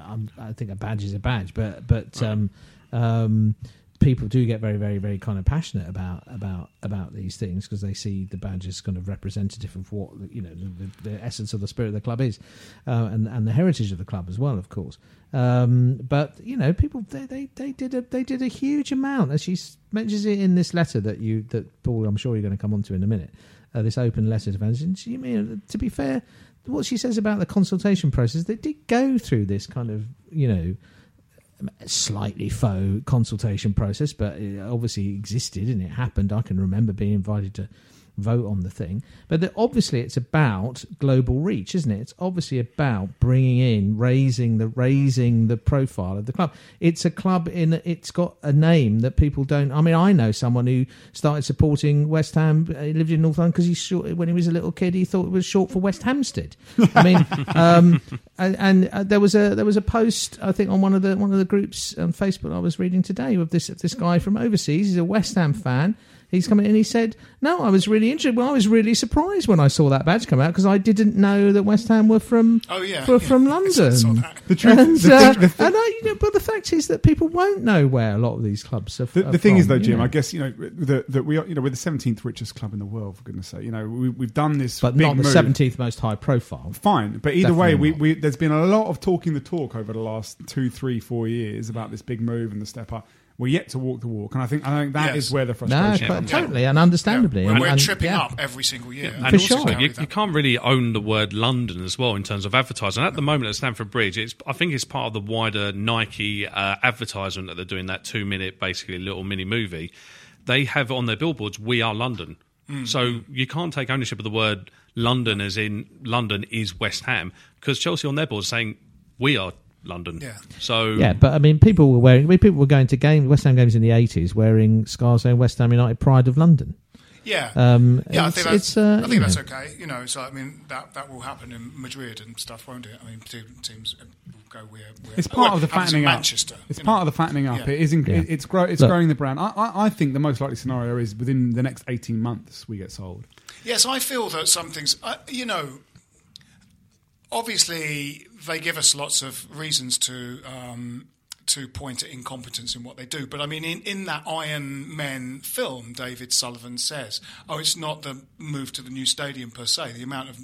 I'm, I think a badge is a badge, but but right. um, um, people do get very, very, very kind of passionate about about, about these things because they see the badge as kind of representative of what you know the, the essence of the spirit of the club is, uh, and and the heritage of the club as well, of course. Um, but you know, people they, they, they did a they did a huge amount, as she mentions it in this letter that you that Paul, I'm sure you're going to come on to in a minute. Uh, this open letter to fans, and she, you know, to be fair, what she says about the consultation process, they did go through this kind of you know slightly faux consultation process, but it obviously existed and it happened. I can remember being invited to vote on the thing, but the, obviously it's about global reach, isn't it? It's obviously about bringing in, raising the raising the profile of the club. It's a club in it's got a name that people don't. I mean, I know someone who started supporting West Ham. He lived in North London because he short, when he was a little kid he thought it was short for West Hampstead. I mean, um, and, and uh, there was a there was a post I think on one of the one of the groups on Facebook I was reading today of this of this guy from overseas. He's a West Ham fan. he's coming in and he said, no, I was really injured. Well, I was really surprised when I saw that badge come out because I didn't know that West Ham were from oh, yeah, were yeah. from London. The truth, and, the uh, thing, the thing. And I, you know, but the fact is that people won't know where a lot of these clubs are. The, are the thing from, is, though, Jim, know. I guess you know that we are. You know, we're the seventeenth richest club in the world. For goodness' sake, you know, we, we've done this, but big not the seventeenth most high profile. Fine, but either Definitely way, we, we there's been a lot of talking the talk over the last two, three, four years about this big move and the step up. We're yet to walk the walk, and I think I think that yes. is where the frustration no, comes from. Totally, and understandably. Yeah. And, and we're tripping and, yeah. up every single year. Yeah, and for also, sure. You, you can't really own the word London as well in terms of advertising. At the moment at Stamford Bridge, it's, I think it's part of the wider Nike uh, advertisement that they're doing, that two-minute, basically, little mini-movie. They have on their billboards, we are London. Mm. So you can't take ownership of the word London as in London is West Ham, because Chelsea on their board is saying, we are London. Yeah. So yeah, but I mean, people were wearing. I mean, people were going to games, West Ham games in the eighties, wearing scarves saying "West Ham United, Pride of London." Yeah. Um, yeah, I think that's, uh, I think that's know. okay. You know, so I mean, that that will happen in Madrid and stuff, won't it? I mean, teams will go weird. It's part of the fattening up. Manchester. It's part know. of the fattening up. Yeah. It is. Inc- yeah. It's grow. It's Look, growing the brand. I, I I think the most likely scenario is within the next eighteen months we get sold. Yes, I feel that some things. Uh, you know. Obviously, they give us lots of reasons to um, to point at incompetence in what they do. But, I mean, in, in that Iron Men film, David Sullivan says, oh, it's not the move to the new stadium per se. The amount of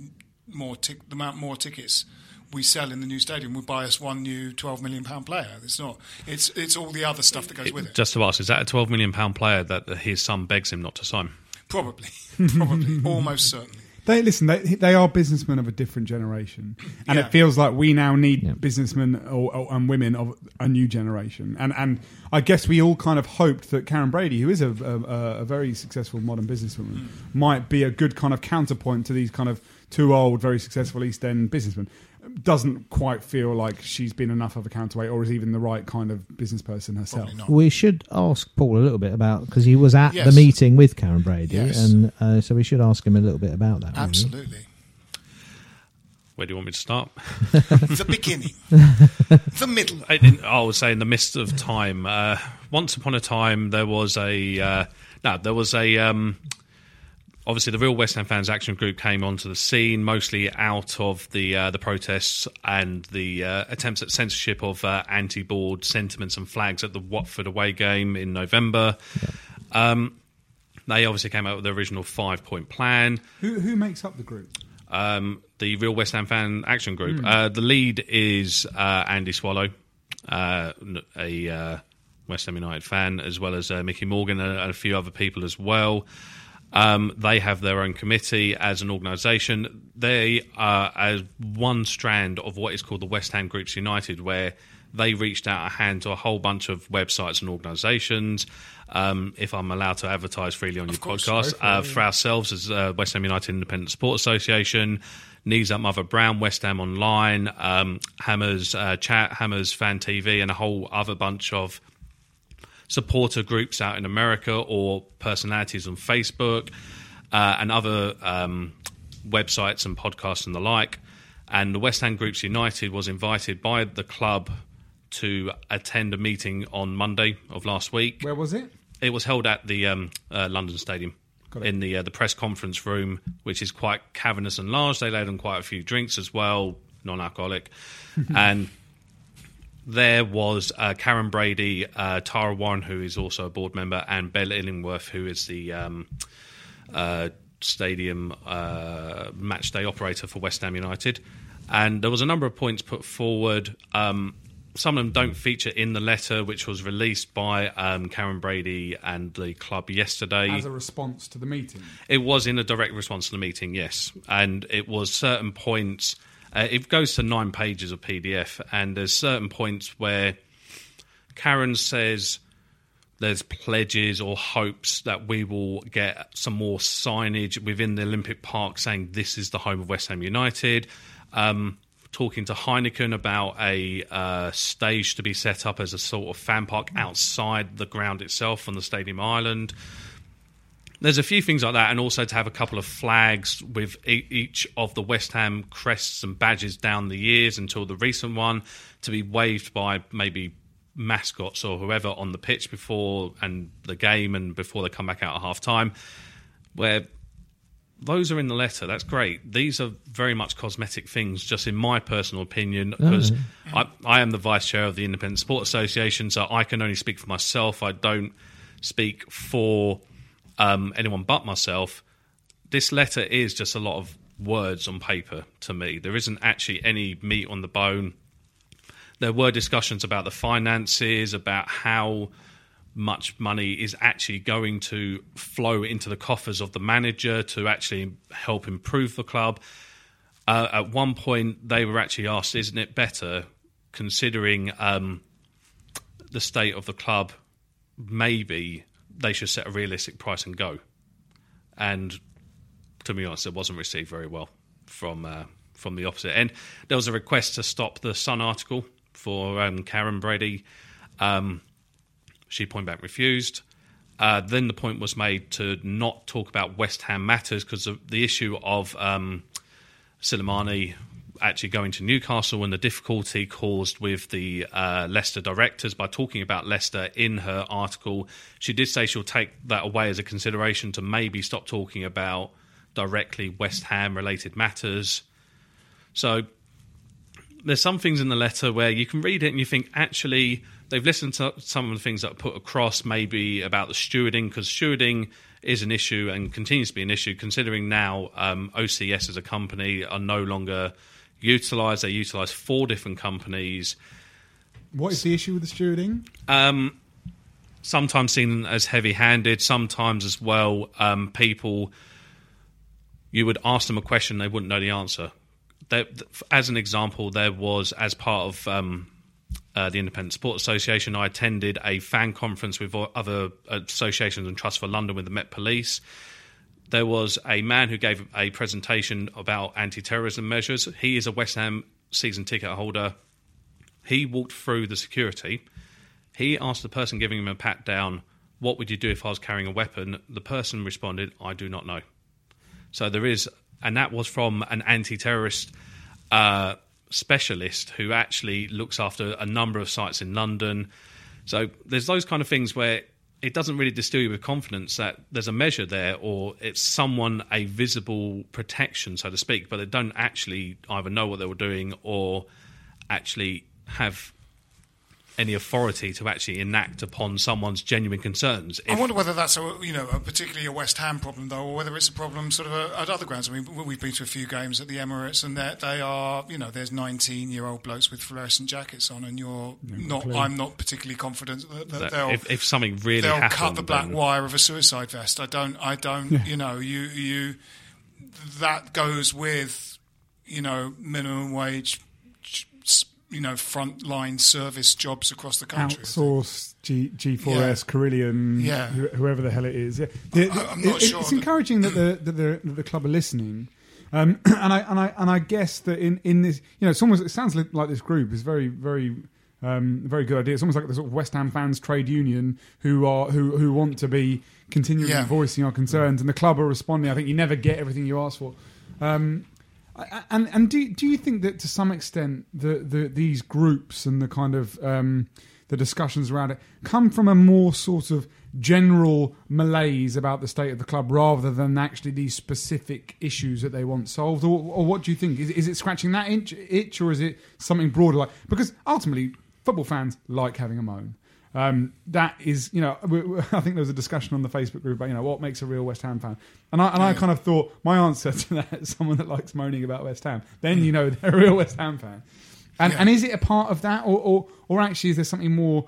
more tic- the amount more tickets we sell in the new stadium would buy us one new twelve million pounds player. It's not. It's it's all the other stuff that goes it, with it. Just to ask, is that a twelve million pounds player that his son begs him not to sign? Probably. Probably. Almost certainly. They listen. They, they are businessmen of a different generation, and yeah. it feels like we now need yeah. businessmen or, or, and women of a new generation. And and I guess we all kind of hoped that Karen Brady, who is a a, a very successful modern businesswoman, mm. might be a good kind of counterpoint to these kind of two old, very successful East End businessmen. Doesn't quite feel like she's been enough of a counterweight, or is even the right kind of business person herself. We should ask Paul a little bit about, because he was at yes. the meeting with Karen Brady, yes. and uh, so we should ask him a little bit about that. Absolutely. Really. Where do you want me to start? The beginning, the middle. I, I would say in the midst of time. Uh, once upon a time, there was a uh, no, there was a. Um, Obviously, the Real West Ham Fans Action Group came onto the scene, mostly out of the uh, the protests and the uh, attempts at censorship of uh, anti-board sentiments and flags at the Watford away game in November. Yeah. Um, they obviously came out with the original five-point plan. Who who makes up the group? Um, the Real West Ham Fan Action Group. Mm. Uh, the lead is uh, Andy Swallow, uh, a uh, West Ham United fan, as well as uh, Mickey Morgan and a few other people as well. Um, they have their own committee as an organisation. They are as one strand of what is called the West Ham Groups United, where they reached out a hand to a whole bunch of websites and organisations. Um, if I'm allowed to advertise freely on of your course, podcast, so uh, for ourselves as uh, West Ham United Independent Support Association, Knees Up Mother Brown, West Ham Online, um, Hammers uh, Chat, Hammers Fan T V, and a whole other bunch of supporter groups out in America, or personalities on Facebook uh, and other um, websites and podcasts and the like. And the West Ham Groups United was invited by the club to attend a meeting on Monday of last week. Where was it? It was held at the um, uh, London Stadium in the uh, the press conference room, which is quite cavernous and large. They laid on quite a few drinks as well, non-alcoholic. and... There was uh, Karen Brady, uh, Tara Warren, who is also a board member, and Belle Illingworth, who is the um, uh, stadium uh, match day operator for West Ham United. And there was a number of points put forward. Um, some of them don't feature in the letter, which was released by um, Karen Brady and the club yesterday. As a response to the meeting? It was in a direct response to the meeting, yes. And it was certain points... Uh, it goes to nine pages of P D F, and there's certain points where Karen says there's pledges or hopes that we will get some more signage within the Olympic Park saying this is the home of West Ham United. Um, talking to Heineken about a uh, stage to be set up as a sort of fan park outside the ground itself on the stadium island. There's a few things like that, and also to have a couple of flags with each of the West Ham crests and badges down the years until the recent one to be waved by maybe mascots or whoever on the pitch before and the game and before they come back out at half time, where those are in the letter. That's great. These are very much cosmetic things, just in my personal opinion, because mm. I, I am the vice chair of the Independent Support Association, so I can only speak for myself. I don't speak for um, anyone but myself. This letter is just a lot of words on paper to me. There isn't actually any meat on the bone. There were discussions about the finances, about how much money is actually going to flow into the coffers of the manager to actually help improve the club. Uh, at one point, they were actually asked, isn't it better, considering um, the state of the club, maybe they should set a realistic price and go. And to be honest, it wasn't received very well from uh, from the opposite end. There was a request to stop the Sun article for um, Karen Brady. Um She point back refused. Uh, then the point was made to not talk about West Ham matters because the, the issue of um, Soleimani actually going to Newcastle and the difficulty caused with the uh, Leicester directors by talking about Leicester in her article. She did say she'll take that away as a consideration to maybe stop talking about directly West Ham related matters. So there's some things in the letter where you can read it and you think, actually, they've listened to some of the things that are put across, maybe about the stewarding, because stewarding is an issue and continues to be an issue, considering now um, O C S as a company are no longer utilised. They utilise four different companies. What is the issue with the stewarding? Um, sometimes seen as heavy-handed, sometimes as well um, people, you would ask them a question, they wouldn't know the answer. There, as an example, there was, as part of... Um, Uh, the Independent Support Association, I attended a fan conference with other associations and trusts for London with the Met Police. There was a man who gave a presentation about anti-terrorism measures. He is a West Ham season ticket holder. He walked through the security. He asked the person giving him a pat down, what would you do if I was carrying a weapon? The person responded, I do not know. So there is, and that was from an anti-terrorist uh specialist who actually looks after a number of sites in London. So there's those kind of things where it doesn't really distill you with confidence that there's a measure there or it's someone a visible protection, so to speak, but they don't actually either know what they were doing or actually have any authority to actually enact upon someone's genuine concerns. If I wonder whether that's a, you know, a particularly a West Ham problem, though, or whether it's a problem sort of a, at other grounds. I mean, we've been to a few games at the Emirates, and they are, you know, there's nineteen-year-old blokes with fluorescent jackets on, and you're no, not. I'm not particularly confident that, that, that they'll. If, if something really they'll happened, cut the black then... wire of a suicide vest. I don't. I don't. Yeah. You know, you you that goes with, you know, minimum wage. You know, frontline service jobs across the country. Outsource, G, G4S, yeah. Carillion, yeah. Wh- whoever the hell it is. Yeah. The, I, I'm not it, sure. It's that encouraging that the, that the that the club are listening, um, and I and I and I guess that in, in this, you know, it's almost it sounds like this group is very very um, very good idea. It's almost like the sort of West Ham fans trade union who are who who want to be continually yeah. voicing our concerns, yeah. and the club are responding. I think you never get everything you ask for. Um, And and do do you think that to some extent the, the these groups and the kind of um, the discussions around it come from a more sort of general malaise about the state of the club rather than actually these specific issues that they want solved, or, or what do you think? Is is it scratching that itch, itch or is it something broader? Like because ultimately football fans like having a moan. Um, that is, you know, I think there was a discussion on the Facebook group about, you know, what makes a real West Ham fan. And I and I kind of thought my answer to that is someone that likes moaning about West Ham. Then, you know, they're a real West Ham fan. And yeah. and is it a part of that or, or, or actually is there something more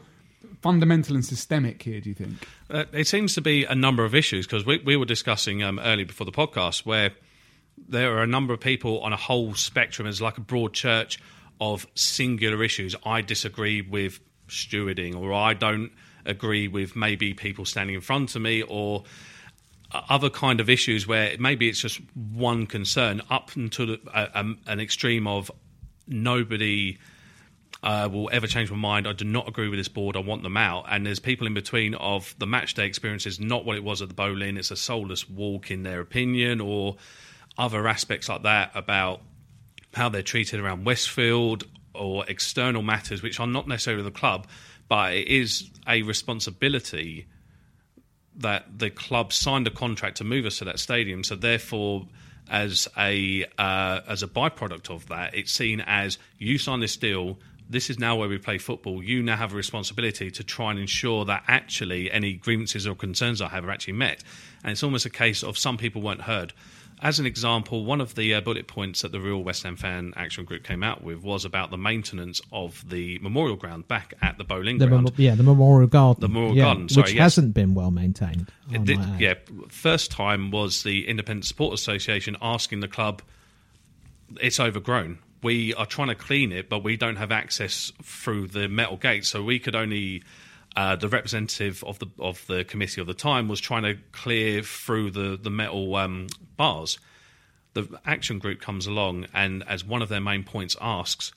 fundamental and systemic here, do you think? Uh, it seems to be a number of issues because we, we were discussing um, earlier before the podcast where there are a number of people on a whole spectrum as like a broad church of singular issues. I disagree with stewarding, or I don't agree with maybe people standing in front of me, or other kind of issues where maybe it's just one concern up until an extreme of nobody uh, will ever change my mind. I do not agree with this board. I want them out. And there's people in between of the match day experience is not what it was at the Bowling. It's a soulless walk in their opinion, or other aspects like that about how they're treated around Westfield. or external matters which are not necessarily the club, but it is a responsibility that the club signed a contract to move us to that stadium. So therefore, as a uh, as a byproduct of that, it's seen as you sign this deal. This is now where we play football. You now have a responsibility to try and ensure that actually any grievances or concerns I have are actually met. And it's almost a case of some people weren't heard. As an example, one of the uh, bullet points that the Real West Ham Fan Action Group came out with was about the maintenance of the Memorial Ground back at the Bowling the Ground. Mem- yeah, the Memorial Garden. The Memorial yeah, Garden, sorry. Which yes. hasn't been well maintained. It did, yeah, first time was the Independent Support Association asking the club, it's overgrown. We are trying to clean it, but we don't have access through the metal gate, so we could only... Uh, the representative of the of the committee of the time was trying to clear through the the metal um, bars. The action group comes along and, as one of their main points, asks,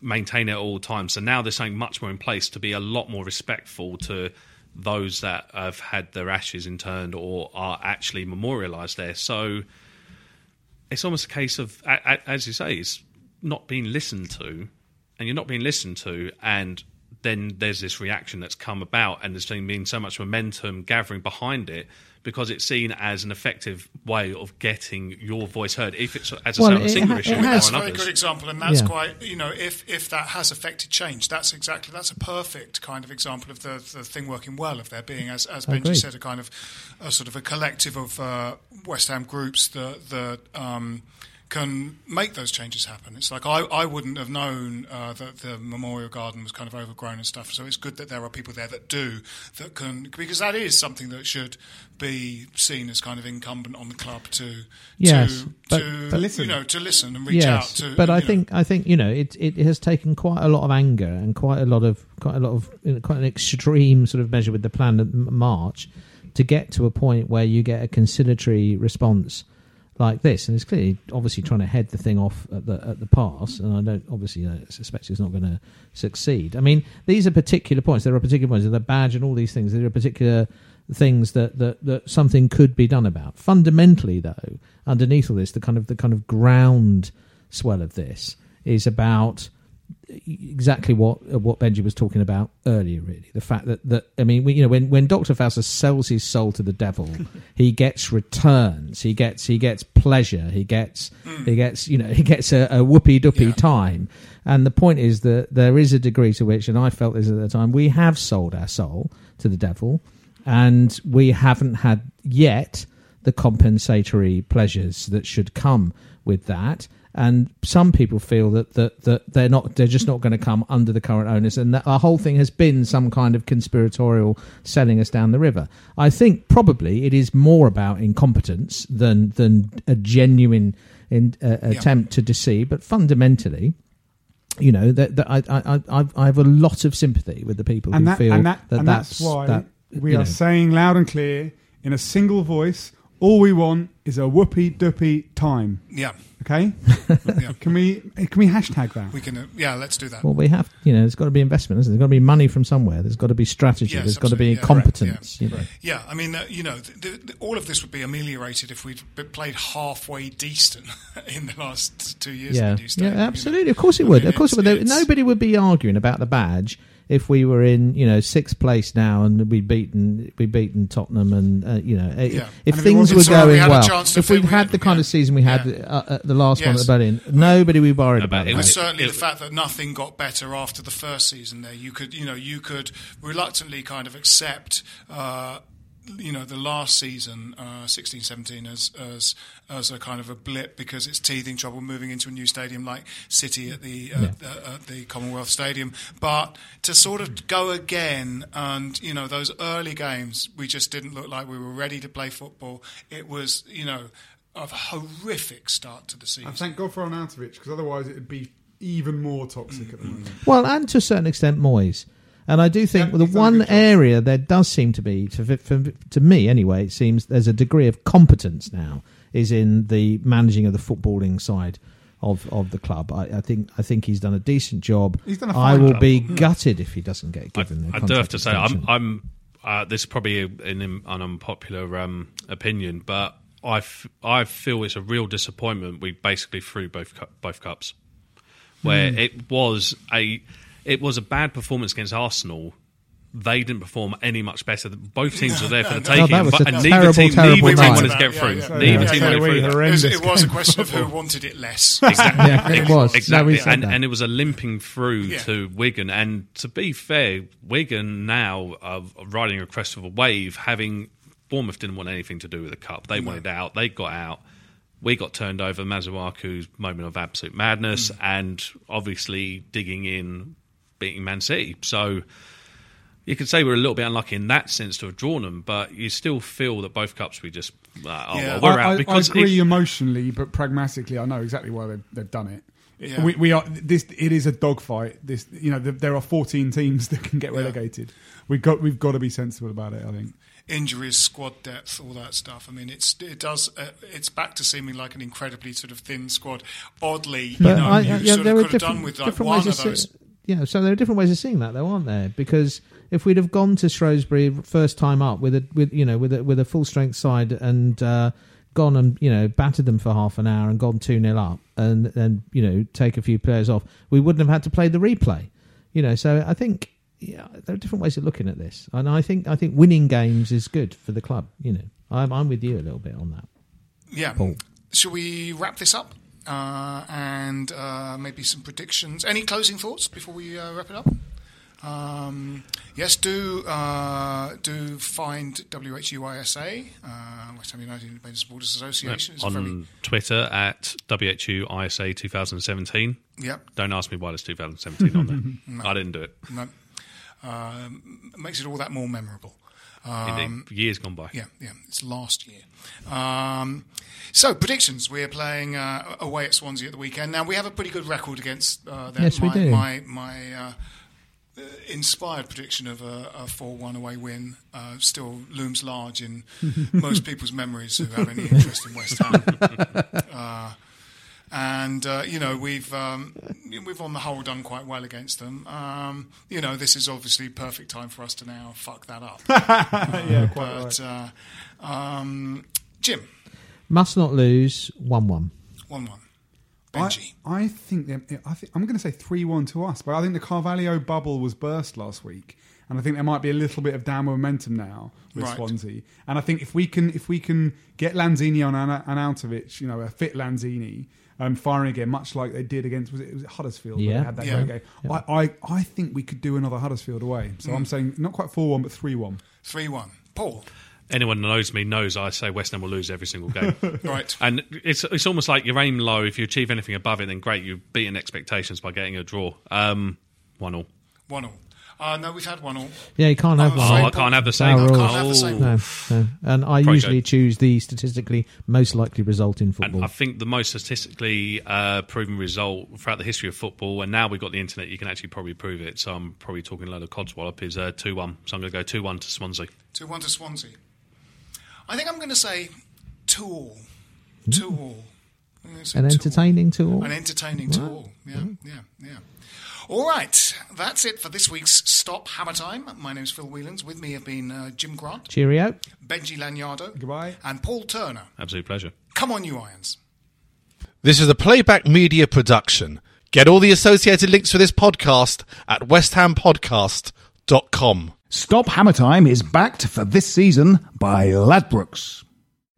maintain it at all times. So now there's something much more in place to be a lot more respectful to those that have had their ashes interred or are actually memorialised there. So it's almost a case of, as you say, it's not being listened to, and you're not being listened to, and then there's this reaction that's come about, and there's been so much momentum gathering behind it because it's seen as an effective way of getting your voice heard. If it's as a well, it single ha- issue, that's a very others. good example, and that's yeah. quite you know if if that has affected change, that's exactly that's a perfect kind of example of the the thing working well, of there being, as as Benji said, a kind of a sort of a collective of uh, West Ham groups that that. Um, can make those changes happen. It's like I, I wouldn't have known uh, that the Memorial Garden was kind of overgrown and stuff, so it's good that there are people there that do, that can, because that is something that should be seen as kind of incumbent on the club to yes, to, but, to but listen. you know to listen and reach yes, out to but I think know. I think you know it it has taken quite a lot of anger and quite a lot of quite a lot of you know, quite an extreme sort of measure with the planned march to get to a point where you get a conciliatory response like this, and it's clearly obviously trying to head the thing off at the at the pass, and I don't obviously I suspect it's not going to succeed. I mean, these are particular points. There are particular points. There are badge and all these things. There are particular things that, that that something could be done about. Fundamentally, though, underneath all this, the kind of the kind of ground swell of this is about exactly what what Benji was talking about earlier, really. The fact that, that I mean, we, you know, when, when Doctor Fauser sells his soul to the devil, he gets returns, he gets he gets pleasure, he gets he gets you know he gets a, a whoopee doopy yeah. time. And the point is that there is a degree to which, and I felt this at the time, we have sold our soul to the devil, and we haven't had yet the compensatory pleasures that should come with that. And some people feel that, that that they're not they're just not going to come under the current onus, and that our whole thing has been some kind of conspiratorial selling us down the river. I think probably it is more about incompetence than than a genuine in, uh, attempt yeah. to deceive. But fundamentally, you know, that, that I I I've, I have a lot of sympathy with the people and who that, feel and that, that and that's, that's why that, we are know. saying loud and clear in a single voice. All we want is a whoopee-doopee time. Yeah. Okay? yeah. Can we can we hashtag that? We can. Uh, yeah, let's do that. Well, we have, you know, there's got to be investment, isn't there? There's got to be money from somewhere. There's got to be strategy. Yes, there's got to be yeah, competence. Yeah. You know? yeah, I mean, uh, you know, the, the, all of this would be ameliorated if we'd played halfway decent in the last two years. Yeah, the stadium, yeah absolutely. You know? Of course it would. I mean, of course it would. Nobody would be arguing about the badge if we were in, you know, sixth place now and we'd beaten we beaten Tottenham, and uh, you know, yeah. if and things were going we well, if we'd had the kind yeah. of season we had yeah. uh, uh, the last yes. one at the Berlin, nobody would be worried about it. It was certainly it, the fact that nothing got better after the first season. There, you could, you know, you could reluctantly kind of accept. Uh, you know, the last season, uh, sixteen seventeen, as, as as a kind of a blip, because it's teething trouble moving into a new stadium like City at the, uh, yeah. uh, at the Commonwealth Stadium. But to sort of go again, and, you know, those early games, we just didn't look like we were ready to play football. It was, you know, a horrific start to the season. And thank God for Arnautović, because otherwise it would be even more toxic mm-hmm. at the moment. Well, and to a certain extent, Moyes. And I do think yeah, the one area there does seem to be, to, for, to me anyway, it seems there's a degree of competence now is in the managing of the footballing side of, of the club. I, I think I think he's done a decent job. He's done a fine I will job. be gutted if he doesn't get given. I, the I do have to attention. say, I'm. I'm uh, this is probably an, an unpopular um, opinion, but I, f- I feel it's a real disappointment. We basically threw both cu- both cups. where mm. it was a it was a bad performance against Arsenal. They didn't perform any much better. Both teams were there for the taking, no, but and neither terrible, team, terrible neither team wanted to get yeah, through. Yeah, so, neither yeah, team wanted really through. It was, it was a question of who wanted it less. Exactly, yeah, it was exactly, no, and, and it was a limping through yeah. to Wigan. And to be fair, Wigan now are riding a crest of a wave. Having Bournemouth didn't want anything to do with the cup. They no. wanted out. They got out. We got turned over. Mazuaku's moment of absolute madness, mm. and obviously digging in, beating Man City. So. You could say we're a little bit unlucky in that sense to have drawn them, but you still feel that both cups we just uh, oh, yeah. well, we're out. Because I, I agree if, emotionally, but pragmatically, I know exactly why they've, they've done it. Yeah. We, we are this. It is a dogfight. This, you know, the, there are fourteen teams that can get relegated. Yeah. We've got we've got to be sensible about it. I think injuries, squad depth, all that stuff. I mean, it's it does. Uh, it's back to seeming like an incredibly sort of thin squad. Oddly, but you know, I, you I, yeah, sort of could have done with like one of those. Sit- Yeah, so there are different ways of seeing that, though, aren't there? Because if we'd have gone to Shrewsbury first time up with a with you know with a, with a full strength side and uh, gone and you know battered them for half an hour and gone two nil up and then you know take a few players off, we wouldn't have had to play the replay, you know. So I think yeah, there are different ways of looking at this, and I think I think winning games is good for the club. You know, I'm I'm with you a little bit on that. Yeah, Paul. Shall we wrap this up? Uh, and uh, maybe some predictions. Any closing thoughts before we uh, wrap it up? Um, yes, do uh, do find W H U I S A, uh, West Ham United Independent Support Association. Yep. On very... Twitter at W H U I S A twenty seventeen. Yep. Don't ask me why there's two thousand seventeen on there. No. I didn't do it. No. Um, makes it all that more memorable. Um, Indeed. Years gone by. Yeah, yeah. It's last year. Um, so predictions. We're playing uh, away at Swansea at the weekend. Now we have a pretty good record against uh, them. Yes, my, we do. My my uh, inspired prediction of a, a four one away win uh, still looms large in most people's memories who have any interest in West Ham. uh, And uh, you know we've um, we've on the whole done quite well against them. Um, you know this is obviously perfect time for us to now fuck that up. uh, yeah, quite but, right. uh, um, Jim must not lose one one. one one. Benji, I, I think I think I'm going to say three one to us, but I think the Carvalho bubble was burst last week, and I think there might be a little bit of downward momentum now with right. Swansea. And I think if we can if we can get Lanzini on Arnautović, you know a fit Lanzini. Um, firing again, much like they did against was it, was it Huddersfield? Yeah, they had that yeah. great game. Yeah. I, I, I think we could do another Huddersfield away. So mm. I'm saying not quite four one, but three one. three one. Paul. Anyone that knows me knows I say West Ham will lose every single game. Right. And it's it's almost like you aim low. If you achieve anything above it, then great. You're beating expectations by getting a draw. Um, one all. One all. Uh, no, we've had one all. Yeah, you can't have. Oh, I can't have the same. I can't have the same. No, no. And I Probably usually go. choose the statistically most likely result in football. And I think the most statistically uh, proven result throughout the history of football, and now we've got the internet, you can actually probably prove it. So I'm probably talking a load of codswallop. Is uh, two one. So I'm going to go two one to Swansea. Two one to Swansea. I think I'm going to say two all. Mm. Two all. An entertaining two all. An entertaining two all. Yeah, mm. yeah, yeah. All right, that's it for this week's Stop Hammer Time. My name's Phil Whelans. With me have been uh, Jim Grant. Cheerio. Benji Lanyardo. Goodbye. And Paul Turner. Absolute pleasure. Come on, you Irons. This is a Playback Media production. Get all the associated links for this podcast at west ham podcast dot com. Stop Hammer Time is backed for this season by Ladbrokes.